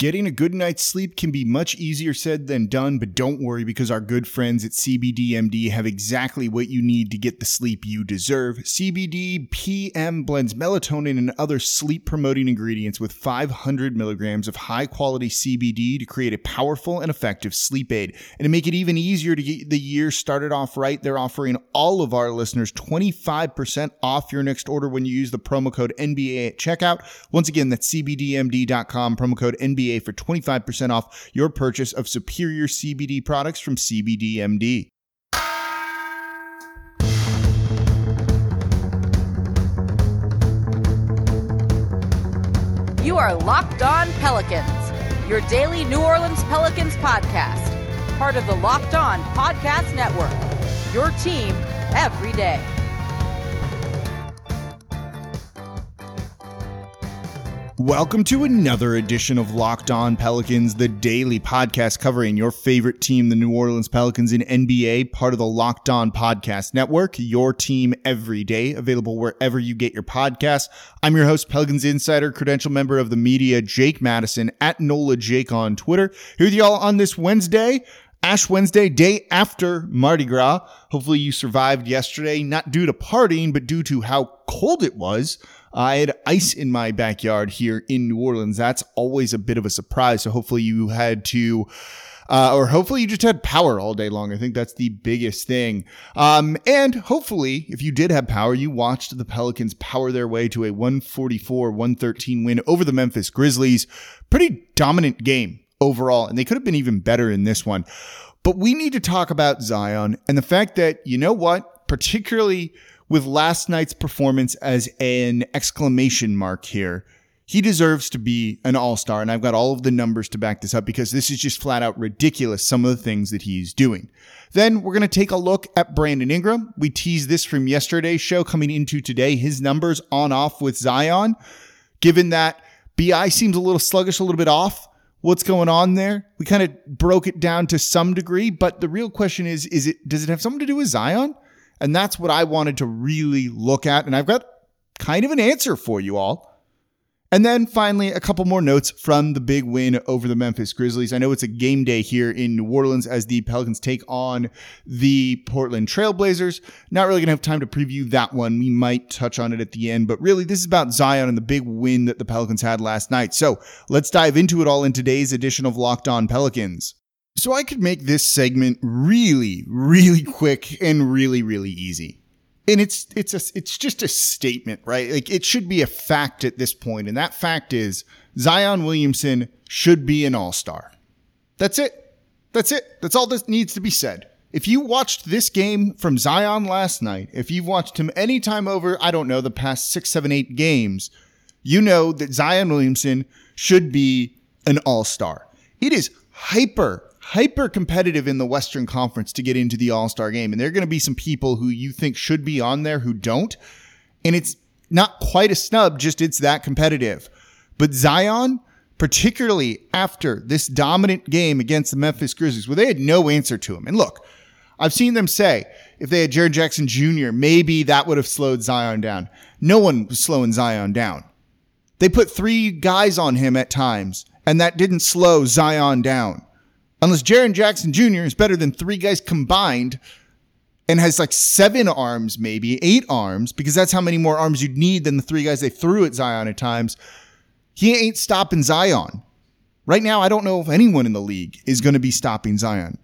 Getting a good night's sleep can be much easier said than done, but don't worry because our good friends at CBDMD have exactly what you need to get the sleep you deserve. CBD PM blends melatonin and other sleep-promoting ingredients with 500 milligrams of high-quality CBD to create a powerful and effective sleep aid. And to make it even easier to get the year started off right, they're offering all of our listeners 25% off your next order when you use the promo code NBA at checkout. Once again, that's CBDMD.com, promo code NBA for 25% off your purchase of superior CBD products from CBDMD. You are Locked On Pelicans, your daily New Orleans Pelicans podcast, part of the Locked On Podcast Network, your team every day. Welcome to another edition of Locked On Pelicans, the daily podcast covering your favorite team, the New Orleans Pelicans in NBA, part of the Locked On Podcast Network, your team every day, available wherever you get your podcasts. I'm your host, Pelicans Insider, credential member of the media, Jake Madison, at Nola Jake on Twitter. Here with y'all on this Wednesday, Ash Wednesday, day after Mardi Gras. Hopefully you survived yesterday, not due to partying, but due to how cold it was. I had ice in my backyard here in New Orleans. That's always a bit of a surprise. So hopefully you had to, or hopefully you just had power all day long. I think that's the biggest thing. And hopefully if you did have power, you watched the Pelicans power their way to a 144-113 win over the Memphis Grizzlies. Pretty dominant game overall. And they could have been even better in this one, but we need to talk about Zion and the fact that, you know what, particularly with last night's performance as an exclamation mark here, he deserves to be an all-star. And I've got all of the numbers to back this up because this is just flat out ridiculous, some of the things that he's doing. Then we're going to take a look at Brandon Ingram. We teased this from yesterday's show coming into today, his numbers on-off with Zion. Given that BI seems a little sluggish, a little bit off, what's going on there? We kind of broke it down to some degree, but the real question does it have something to do with Zion? And that's what I wanted to really look at. And I've got kind of an answer for you all. And then finally, a couple more notes from the big win over the Memphis Grizzlies. I know it's a game day here in New Orleans as the Pelicans take on the Portland Trailblazers. Not really going to have time to preview that one. We might touch on it at the end, but really this is about Zion and the big win that the Pelicans had last night. So let's dive into it all in today's edition of Locked On Pelicans. So I could make this segment really, really quick and really, really easy. And it's just a statement, right? Like it should be a fact at this point. And that fact is Zion Williamson should be an all-star. That's it. That's it. That's all that needs to be said. If you watched this game from Zion last night, if you've watched him anytime over, I don't know, the past 6, 7, 8 games, you know that Zion Williamson should be an all-star. It is hyper competitive in the Western Conference to get into the All-Star game. And there are going to be some people who you think should be on there who don't. And it's not quite a snub, just it's that competitive. But Zion, particularly after this dominant game against the Memphis Grizzlies, where they had no answer to him. And look, I've seen them say if they had Jaren Jackson Jr., maybe that would have slowed Zion down. No one was slowing Zion down. They put 3 guys on him at times, and that didn't slow Zion down. Unless Jaren Jackson Jr. is better than 3 guys combined and has like 7 arms, maybe 8 arms, because that's how many more arms you'd need than the 3 guys they threw at Zion at times. He ain't stopping Zion. Right now, I don't know if anyone in the league is going to be stopping Zion.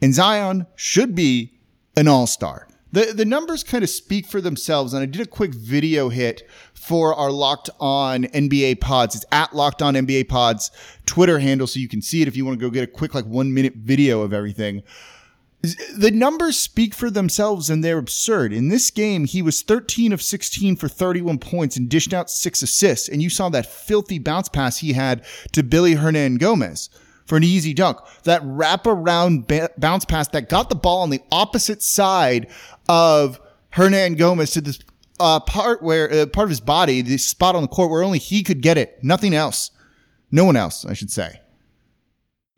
And Zion should be an all-star. The numbers kind of speak for themselves, and I did a quick video hit for our Locked On NBA Pods. It's at Locked On NBA Pods Twitter handle, so you can see it if you want to go get a quick like 1-minute video of everything. The numbers speak for themselves, and they're absurd. In this game, he was 13 of 16 for 31 points and dished out 6 assists, and you saw that filthy bounce pass he had to Willy Hernangómez for an easy dunk. That wraparound bounce pass that got the ball on the opposite side of Hernangómez to this part of his body, the spot on the court where only he could get it. Nothing else. No one else, I should say.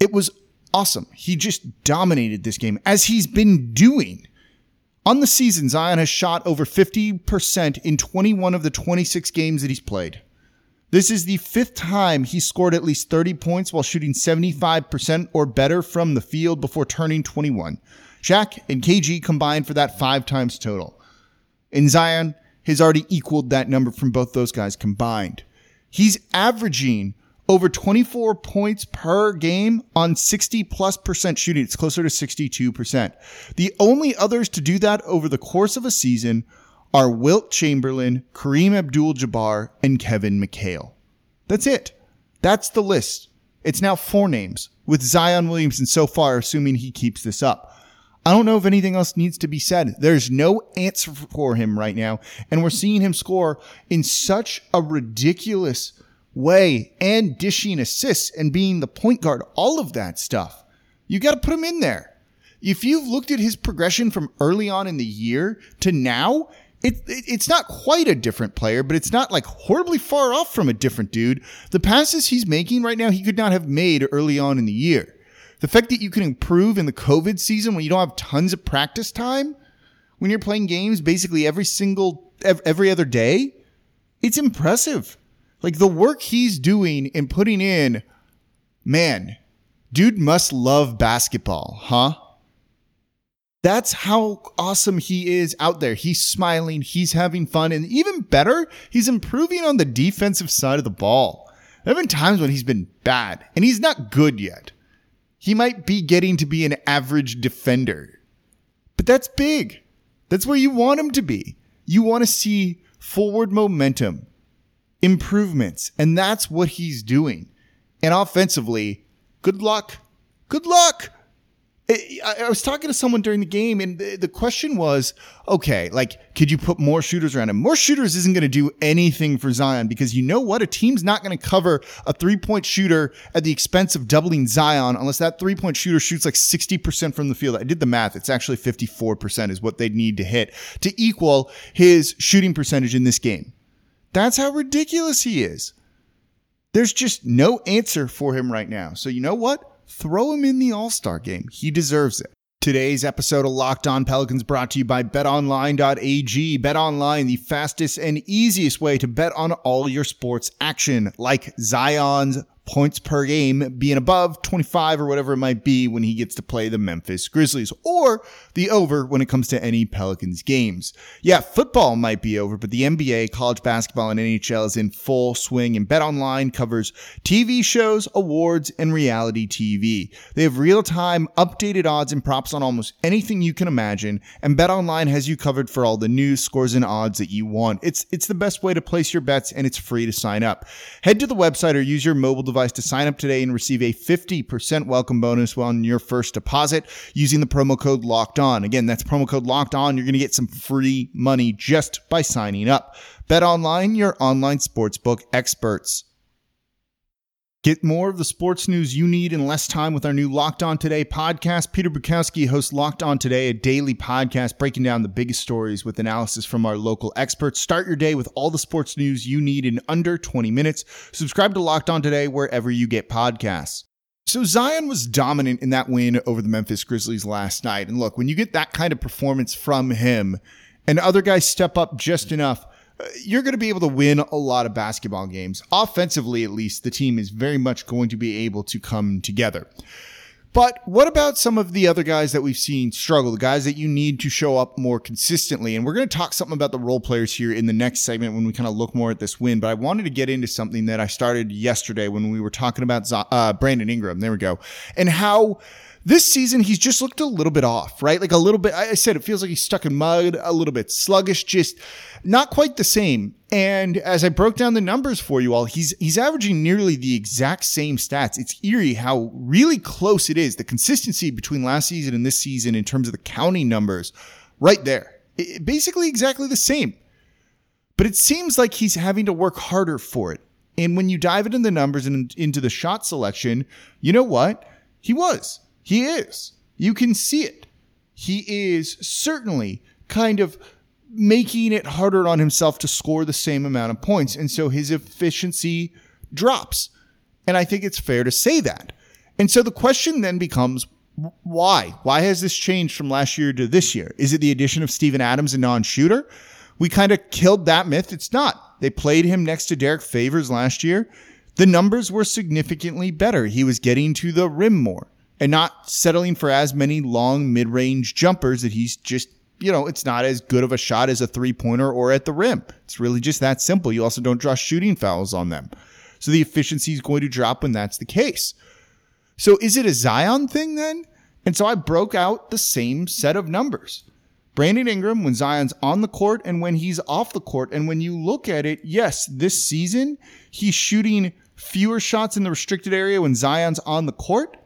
It was awesome. He just dominated this game, as he's been doing. On the season, Zion has shot over 50% in 21 of the 26 games that he's played. This is the fifth time he scored at least 30 points while shooting 75% or better from the field before turning 21. Shaq and KG combined for that 5 times total. And Zion has already equaled that number from both those guys combined. He's averaging over 24 points per game on 60+% shooting. It's closer to 62%. The only others to do that over the course of a season are Wilt Chamberlain, Kareem Abdul-Jabbar, and Kevin McHale. That's it. That's the list. It's now 4 names, with Zion Williamson so far, assuming he keeps this up. I don't know if anything else needs to be said. There's no answer for him right now, and we're seeing him score in such a ridiculous way and dishing assists and being the point guard, all of that stuff. You got to put him in there. If you've looked at his progression from early on in the year to now, it's not quite a different player, but it's not like horribly far off from a different dude. The passes he's making right now, he could not have made early on in the year. The fact that you can improve in the COVID season when you don't have tons of practice time, when you're playing games basically every other day, it's impressive. Like, the work he's doing and putting in, man, dude must love basketball, huh? That's how awesome he is out there. He's smiling, he's having fun, and even better, he's improving on the defensive side of the ball. There have been times when he's been bad, and he's not good yet. He might be getting to be an average defender, but that's big. That's where you want him to be. You want to see forward momentum, improvements, and that's what he's doing. And offensively, good luck. I was talking to someone during the game, and the question was, okay, like, could you put more shooters around him? More shooters isn't going to do anything for Zion, because you know what? A team's not going to cover a three-point shooter at the expense of doubling Zion unless that three-point shooter shoots like 60% from the field. I did the math. It's actually 54% is what they'd need to hit to equal his shooting percentage in this game. That's how ridiculous he is. There's just no answer for him right now. So you know what? Throw him in the All-Star game. He deserves it. Today's episode of Locked On Pelicans brought to you by BetOnline.ag. BetOnline, the fastest and easiest way to bet on all your sports action, like Zion's points per game being above 25 or whatever it might be when he gets to play the Memphis Grizzlies, or the over when it comes to any Pelicans games. Yeah, football might be over, but the NBA, college basketball, and NHL is in full swing, and BetOnline covers TV shows, awards, and reality TV. They have real-time updated odds and props on almost anything you can imagine, and BetOnline has you covered for all the news, scores, and odds that you want. It's the best way to place your bets, and it's free to sign up. Head to the website or use your mobile device to sign up today and receive a 50% welcome bonus on your first deposit using the promo code Locked On. Again, that's promo code Locked On. You're going to get some free money just by signing up. Bet Online, your online sportsbook experts. Get more of the sports news you need in less time with our new Locked On Today podcast. Peter Bukowski hosts Locked On Today, a daily podcast breaking down the biggest stories with analysis from our local experts. Start your day with all the sports news you need in under 20 minutes. Subscribe to Locked On Today wherever you get podcasts. So Zion was dominant in that win over the Memphis Grizzlies last night. And look, when you get that kind of performance from him and other guys step up just enough, you're going to be able to win a lot of basketball games. Offensively, at least, the team is very much going to be able to come together. But what about some of the other guys that we've seen struggle, the guys that you need to show up more consistently? And we're going to talk something about the role players here in the next segment when we kind of look more at this win. But I wanted to get into something that I started yesterday when we were talking about Brandon Ingram. There we go. And how this season, he's just looked a little bit off, right? Like a little bit, I said, it feels like he's stuck in mud, a little bit sluggish, just not quite the same. And as I broke down the numbers for you all, he's averaging nearly the exact same stats. It's eerie how really close it is. The consistency between last season and this season in terms of the counting numbers, right there. It basically exactly the same. But it seems like he's having to work harder for it. And when you dive into the numbers and into the shot selection, you know what? He is. You can see it. He is certainly kind of making it harder on himself to score the same amount of points. And so his efficiency drops. And I think it's fair to say that. And so the question then becomes, why? Why has this changed from last year to this year? Is it the addition of Steven Adams, a non-shooter? we kind of killed that myth. It's not. They played him next to Derek Favors last year. The numbers were significantly better. He was getting to the rim more and not settling for as many long mid-range jumpers that he's just, you know, it's not as good of a shot as a three-pointer or at the rim. It's really just that simple. You also don't draw shooting fouls on them. So the efficiency is going to drop when that's the case. So is it a Zion thing then? And so I broke out the same set of numbers. Brandon Ingram, when Zion's on the court and when he's off the court. And when you look at it, yes, this season, he's shooting fewer shots in the restricted area when Zion's on the court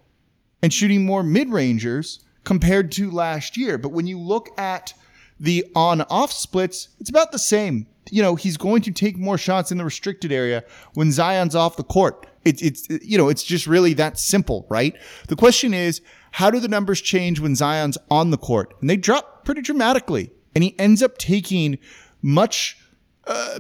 and shooting more mid-rangers compared to last year. But when you look at the on-off splits, it's about the same. You know, he's going to take more shots in the restricted area when Zion's off the court. It's you know, it's just really that simple, right? The question is, how do the numbers change when Zion's on the court? And they drop pretty dramatically. And he ends up taking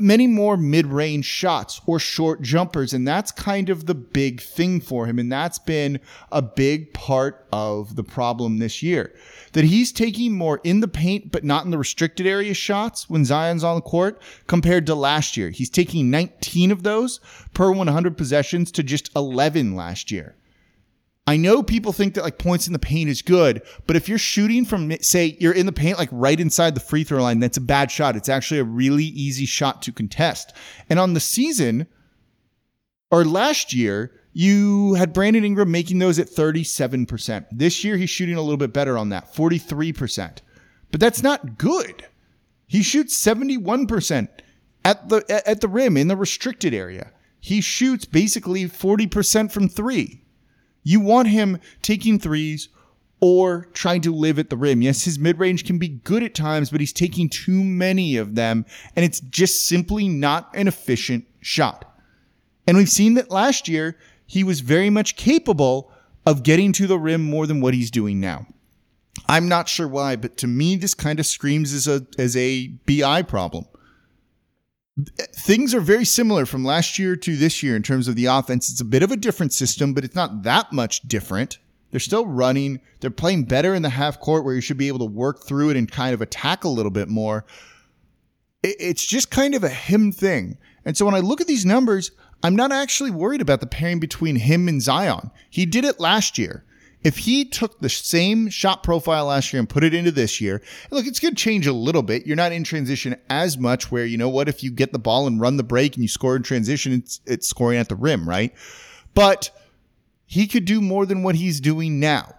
many more mid-range shots or short jumpers. And that's kind of the big thing for him. And that's been a big part of the problem this year, that he's taking more in the paint, but not in the restricted area shots when Zion's on the court compared to last year. He's taking 19 of those per 100 possessions to just 11 last year. I know people think that like points in the paint is good, but if you're shooting from, say, you're in the paint, like right inside the free throw line, that's a bad shot. It's actually a really easy shot to contest. And on the season or last year, you had Brandon Ingram making those at 37%. This year, he's shooting a little bit better on that, 43%. But that's not good. He shoots 71% at the rim in the restricted area. He shoots basically 40% from three. You want him taking threes or trying to live at the rim. Yes, his mid-range can be good at times, but he's taking too many of them, and it's just simply not an efficient shot. And we've seen that last year, he was very much capable of getting to the rim more than what he's doing now. I'm not sure why, but to me, this kind of screams as a BI problem. Things are very similar from last year to this year in terms of the offense. It's a bit of a different system, but it's not that much different. They're still running. They're playing better in the half court where you should be able to work through it and kind of attack a little bit more. It's just kind of a him thing. And so when I look at these numbers, I'm not actually worried about the pairing between him and Zion. He did it last year. If he took the same shot profile last year and put it into this year, look, it's going to change a little bit. You're not in transition as much where, you know what, if you get the ball and run the break and you score in transition, it's scoring at the rim, right? But he could do more than what he's doing now.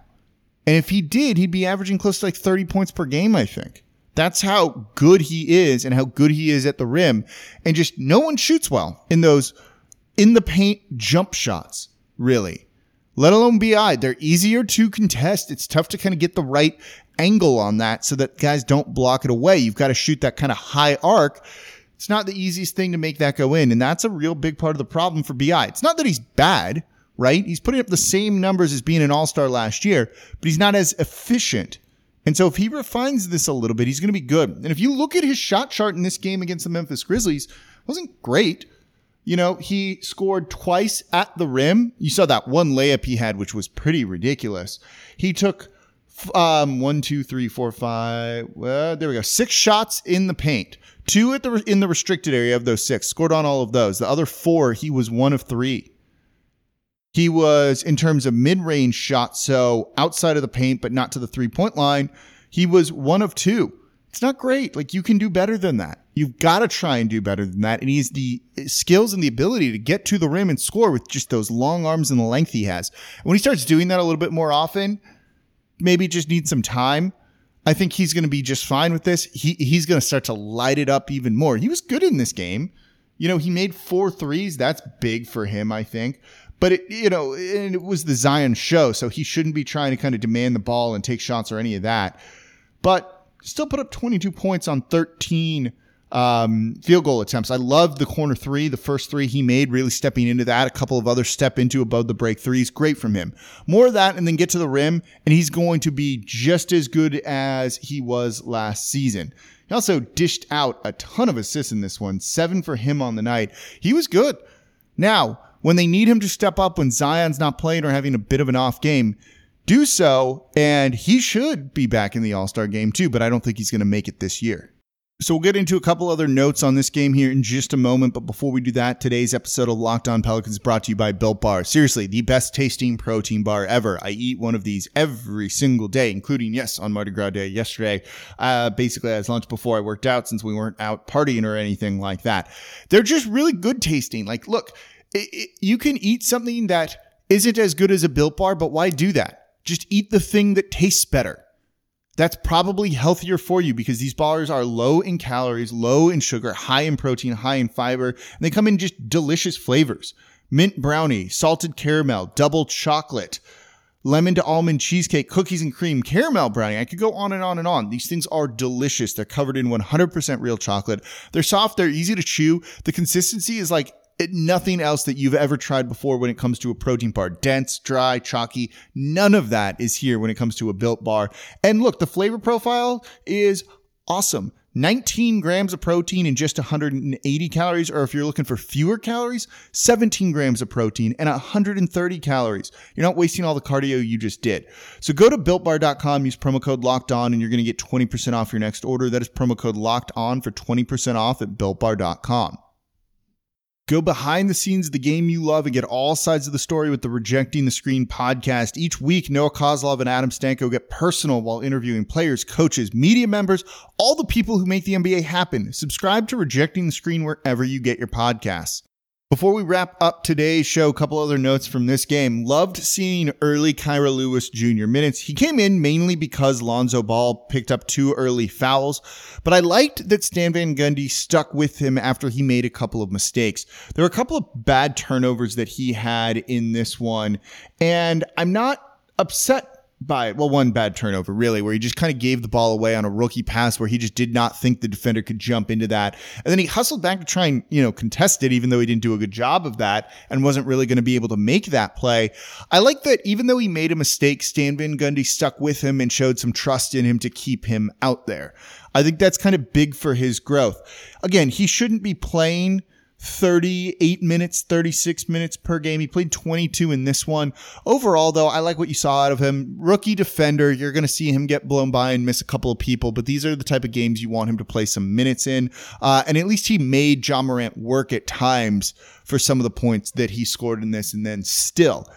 And if he did, he'd be averaging close to like 30 points per game, I think. That's how good he is and how good he is at the rim. And just no one shoots well in those in-the-paint jump shots, really. Let alone BI. They're easier to contest. It's tough to kind of get the right angle on that so that guys don't block it away. You've got to shoot that kind of high arc. It's not the easiest thing to make that go in. And that's a real big part of the problem for BI. It's not that he's bad, right? He's putting up the same numbers as being an all-star last year, but he's not as efficient. And so if he refines this a little bit, he's going to be good. And if you look at his shot chart in this game against the Memphis Grizzlies, it wasn't great. You know, he scored twice at the rim. You saw that one layup he had, which was pretty ridiculous. He took six shots in the paint, two at the in the restricted area of those six, scored on all of those. The other four, he was one of three. He was, in terms of mid-range shots, so outside of the paint, but not to the three-point line, he was one of two. It's not great. Like, you can do better than that. You've got to try and do better than that. And he has the skills and the ability to get to the rim and score with just those long arms and the length he has. And when he starts doing that a little bit more often, maybe just needs some time. I think he's going to be just fine with this. He's going to start to light it up even more. He was good in this game. You know, he made 4 threes. That's big for him, I think. But, it was the Zion show, so he shouldn't be trying to kind of demand the ball and take shots or any of that. But still put up 22 points on 13 field goal attempts. I love the corner three, the first three he made, really stepping into that. A couple of other step into above the break threes. Great from him. More of that and then get to the rim, and he's going to be just as good as he was last season. He also dished out a ton of assists in this one. 7 for him on the night. He was good. Now, when they need him to step up when Zion's not playing or having a bit of an off game, do so, and he should be back in the All-Star game too, but I don't think he's going to make it this year. So we'll get into a couple other notes on this game here in just a moment. But before we do that, today's episode of Locked On Pelicans is brought to you by Built Bar. Seriously, the best tasting protein bar ever. I eat one of these every single day, including, yes, on Mardi Gras Day yesterday. Basically, I had lunch before I worked out since we weren't out partying or anything like that. They're just really good tasting. Like, look, you can eat something that isn't as good as a Built Bar, but why do that? Just eat the thing that tastes better. That's probably healthier for you because these bars are low in calories, low in sugar, high in protein, high in fiber, and they come in just delicious flavors. Mint brownie, salted caramel, double chocolate, lemon to almond cheesecake, cookies and cream, caramel brownie. I could go on and on and on. These things are delicious. They're covered in 100% real chocolate. They're soft. They're easy to chew. The consistency is like nothing else that you've ever tried before when it comes to a protein bar. Dense, dry, chalky, none of that is here when it comes to a Built Bar. And look, the flavor profile is awesome. 19 grams of protein and just 180 calories, or if you're looking for fewer calories, 17 grams of protein and 130 calories. You're not wasting all the cardio you just did. So go to BuiltBar.com, use promo code Locked On, and you're going to get 20% off your next order. That is promo code Locked On for 20% off at BuiltBar.com. Go behind the scenes of the game you love and get all sides of the story with the Rejecting the Screen podcast. Each week, Noah Kozlov and Adam Stanko get personal while interviewing players, coaches, media members, all the people who make the NBA happen. Subscribe to Rejecting the Screen wherever you get your podcasts. Before we wrap up today's show, a couple other notes from this game. Loved seeing early Kira Lewis Jr. minutes. He came in mainly because Lonzo Ball picked up two early fouls, but I liked that Stan Van Gundy stuck with him after he made a couple of mistakes. There were a couple of bad turnovers that he had in this one, and I'm not upset by it. Well, one bad turnover, really, where he just kind of gave the ball away on a rookie pass where he just did not think the defender could jump into that. And then he hustled back to try and, contest it, even though he didn't do a good job of that and wasn't really going to be able to make that play. I like that even though he made a mistake, Stan Van Gundy stuck with him and showed some trust in him to keep him out there. I think that's kind of big for his growth. Again, he shouldn't be playing 38 minutes, 36 minutes per game. He played 22 in this one. Overall, though, I like what you saw out of him. Rookie defender, you're going to see him get blown by and miss a couple of people, but these are the type of games you want him to play some minutes in. And at least he made John Morant work at times for some of the points that he scored in this. And then still,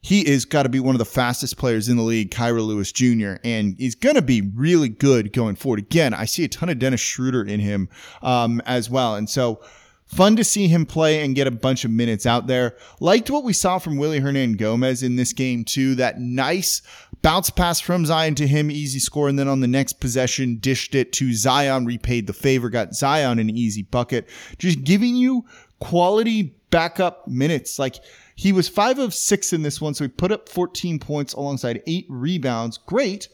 he is got to be one of the fastest players in the league, Kira Lewis Jr., and he's going to be really good going forward. Again, I see a ton of Dennis Schröder in him as well. And so, fun to see him play and get a bunch of minutes out there. Liked what we saw from Willy Hernangómez in this game, too. That nice bounce pass from Zion to him, easy score. And then on the next possession, dished it to Zion, repaid the favor, got Zion an easy bucket. Just giving you quality backup minutes. Like, he was 5 of 6 in this one, so he put up 14 points alongside 8 rebounds. Great.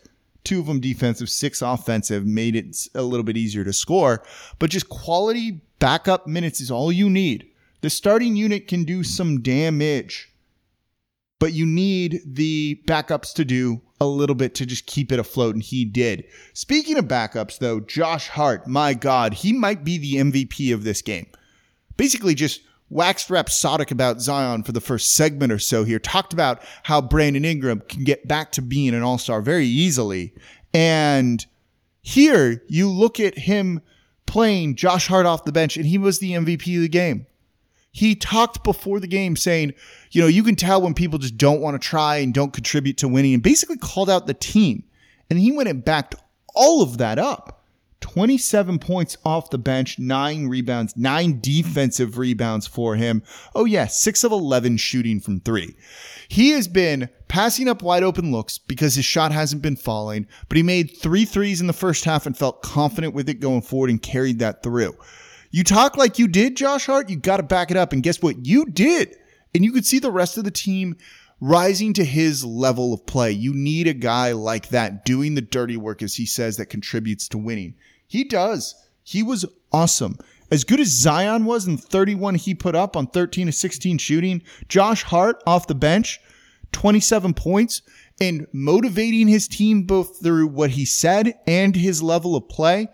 2 of them defensive, 6 offensive, made it a little bit easier to score. But just quality backup minutes is all you need. The starting unit can do some damage, but you need the backups to do a little bit to just keep it afloat, and he did. Speaking of backups, though, Josh Hart, my God, he might be the MVP of this game. Basically just waxed rhapsodic about Zion for the first segment or so here, talked about how Brandon Ingram can get back to being an all-star very easily. And here you look at him playing Josh Hart off the bench, and he was the MVP of the game. He talked before the game saying, you can tell when people just don't want to try and don't contribute to winning, and basically called out the team. And he went and backed all of that up. 27 points off the bench, 9 rebounds, 9 defensive rebounds for him. Oh yeah, 6 of 11 shooting from 3. He has been passing up wide open looks because his shot hasn't been falling, but he made 3 threes in the first half and felt confident with it going forward and carried that through. You talk like you did, Josh Hart, you got to back it up. And guess what? You did. And you could see the rest of the team rising to his level of play. You need a guy like that doing the dirty work, as he says, that contributes to winning. He does. He was awesome. As good as Zion was in 31 he put up on 13 to 16 shooting, Josh Hart off the bench, 27 points, and motivating his team both through what he said and his level of play,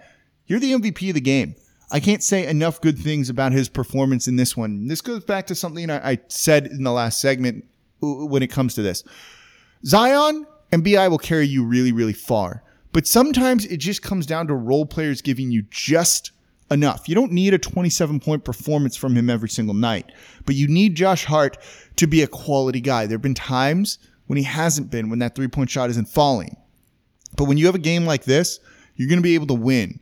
you're the MVP of the game. I can't say enough good things about his performance in this one. This goes back to something I said in the last segment when it comes to this. Zion and BI will carry you really, really far. But sometimes it just comes down to role players giving you just enough. You don't need a 27-point performance from him every single night, but you need Josh Hart to be a quality guy. There have been times when he hasn't been, when that three-point shot isn't falling. But when you have a game like this, you're going to be able to win.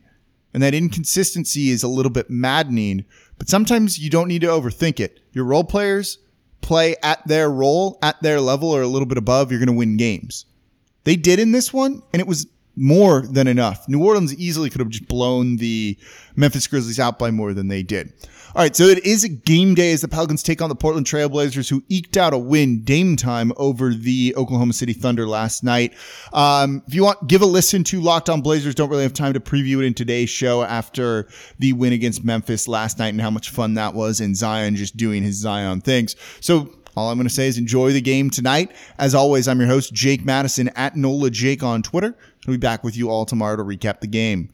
And that inconsistency is a little bit maddening, but sometimes you don't need to overthink it. Your role players play at their role, at their level, or a little bit above. You're going to win games. They did in this one, and it was more than enough. New Orleans easily could have just blown the Memphis Grizzlies out by more than they did. All right, so it is a game day as the Pelicans take on the Portland Trailblazers, who eked out a win Dame time over the Oklahoma City Thunder last night. If you want, give a listen to Locked On Blazers. Don't really have time to preview it in today's show after the win against Memphis last night and how much fun that was, and Zion just doing his Zion things. So all I'm going to say is enjoy the game tonight. As always, I'm your host, Jake Madison, at Nola Jake on Twitter. I'll be back with you all tomorrow to recap the game.